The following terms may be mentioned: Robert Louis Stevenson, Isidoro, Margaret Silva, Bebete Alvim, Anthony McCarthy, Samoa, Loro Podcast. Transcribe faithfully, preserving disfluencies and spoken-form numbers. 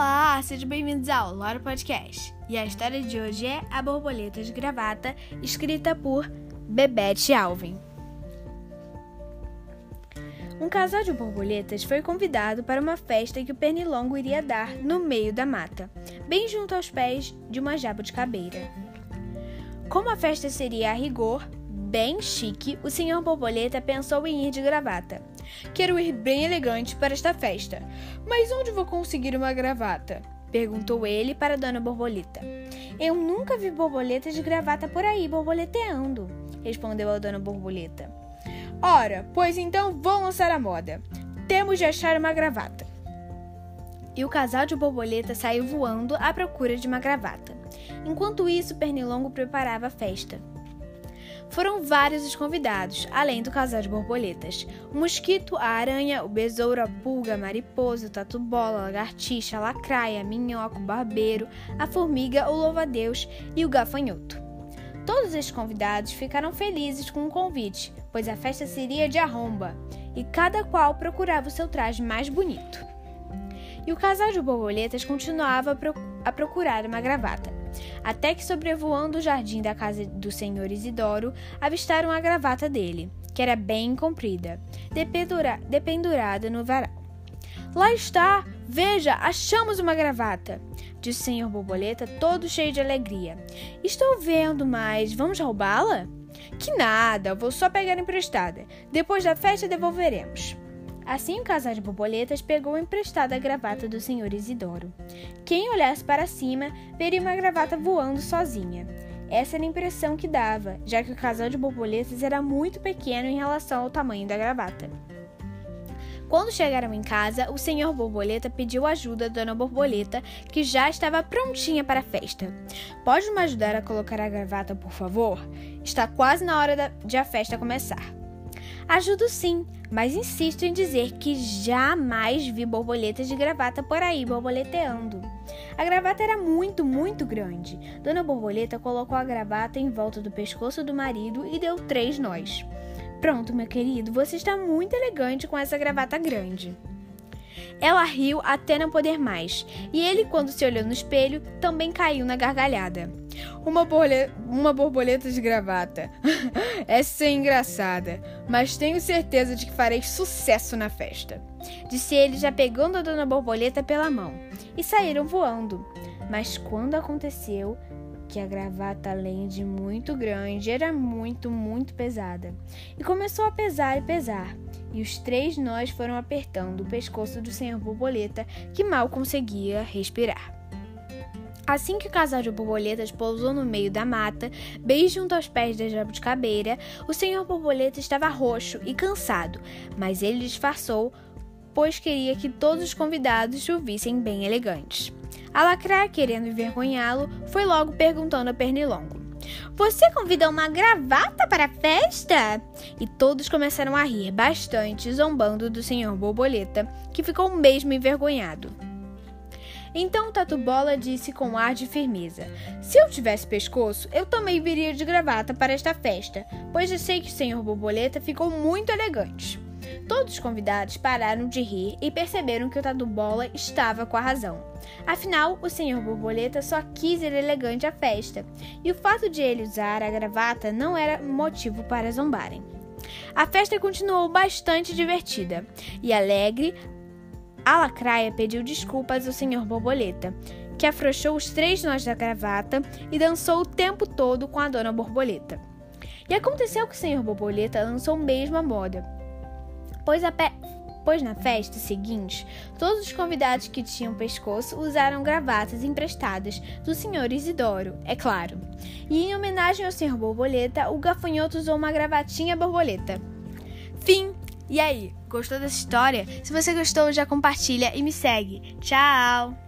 Olá, sejam bem-vindos ao Loro Podcast. E a história de hoje é A Borboleta de Gravata, escrita por Bebete Alvim. Um casal de borboletas foi convidado para uma festa que o pernilongo iria dar no meio da mata, bem junto aos pés de uma jabuticabeira. Como a festa seria a rigor, bem chique, o senhor borboleta pensou em ir de gravata. Quero ir bem elegante para esta festa, mas onde vou conseguir uma gravata? Perguntou ele para a dona borboleta. Eu nunca vi borboletas de gravata por aí borboleteando, respondeu a dona borboleta. Ora, pois então vou lançar a moda. Temos de achar uma gravata. E o casal de borboleta saiu voando à procura de uma gravata. Enquanto isso, o pernilongo preparava a festa. Foram vários os convidados, além do casal de borboletas. O mosquito, a aranha, o besouro, a pulga, a mariposa, o tatu-bola, a lagartixa, a lacraia, a minhoca, o barbeiro, a formiga, o louva-a-Deus e o gafanhoto. Todos os convidados ficaram felizes com o convite, pois a festa seria de arromba, e cada qual procurava o seu traje mais bonito. E o casal de borboletas continuava a procurar uma gravata, até que, sobrevoando o jardim da casa do senhor Isidoro, avistaram a gravata dele, que era bem comprida, dependura- dependurada no varal. Lá está! Veja, achamos uma gravata! Disse o senhor borboleta, todo cheio de alegria. Estou vendo, mas vamos roubá-la? Que nada, vou só pegar emprestada. Depois da festa devolveremos. Assim o casal de borboletas pegou emprestada a gravata do senhor Isidoro. Quem olhasse para cima, veria uma gravata voando sozinha. Essa era a impressão que dava, já que o casal de borboletas era muito pequeno em relação ao tamanho da gravata. Quando chegaram em casa, o senhor borboleta pediu ajuda à dona borboleta, que já estava prontinha para a festa. Pode me ajudar a colocar a gravata, por favor? Está quase na hora da, de a festa começar. Ajudo sim, mas insisto em dizer que jamais vi borboletas de gravata por aí borboleteando. A gravata era muito, muito grande. Dona borboleta colocou a gravata em volta do pescoço do marido e deu três nós. Pronto, meu querido, você está muito elegante com essa gravata grande. Ela riu até não poder mais, e ele, quando se olhou no espelho, também caiu na gargalhada. Uma, borle... Uma borboleta de gravata. Essa é engraçada, mas tenho certeza de que farei sucesso na festa. Disse ele, já pegando a dona borboleta pela mão, e saíram voando. Mas quando aconteceu... que a gravata, além de muito grande, era muito, muito pesada. E começou a pesar e pesar. E os três nós foram apertando o pescoço do senhor borboleta, que mal conseguia respirar. Assim que o casal de borboletas pousou no meio da mata, bem junto aos pés da jabuticabeira, o senhor borboleta estava roxo e cansado, mas ele disfarçou, pois queria que todos os convidados o vissem bem elegantes. A lacraia, querendo envergonhá-lo, foi logo perguntando ao pernilongo. Você convidou uma gravata para a festa? E todos começaram a rir bastante, zombando do senhor borboleta, que ficou mesmo envergonhado. Então o tatu-bola disse com ar de firmeza. Se eu tivesse pescoço, eu também viria de gravata para esta festa, pois eu sei que o senhor borboleta ficou muito elegante. Todos os convidados pararam de rir e perceberam que o tatu-bola estava com a razão. Afinal, o senhor borboleta só quis ir elegante à festa, e o fato de ele usar a gravata não era motivo para zombarem. A festa continuou bastante divertida, e alegre, a lacraia pediu desculpas ao senhor borboleta, que afrouxou os três nós da gravata e dançou o tempo todo com a dona borboleta. E aconteceu que o senhor borboleta lançou mesmo a moda, Pois, a pe... pois na festa seguinte, todos os convidados que tinham pescoço usaram gravatas emprestadas do senhor Isidoro, é claro. E em homenagem ao senhor borboleta, o gafanhoto usou uma gravatinha borboleta. Fim! E aí, gostou dessa história? Se você gostou, já compartilha e me segue. Tchau!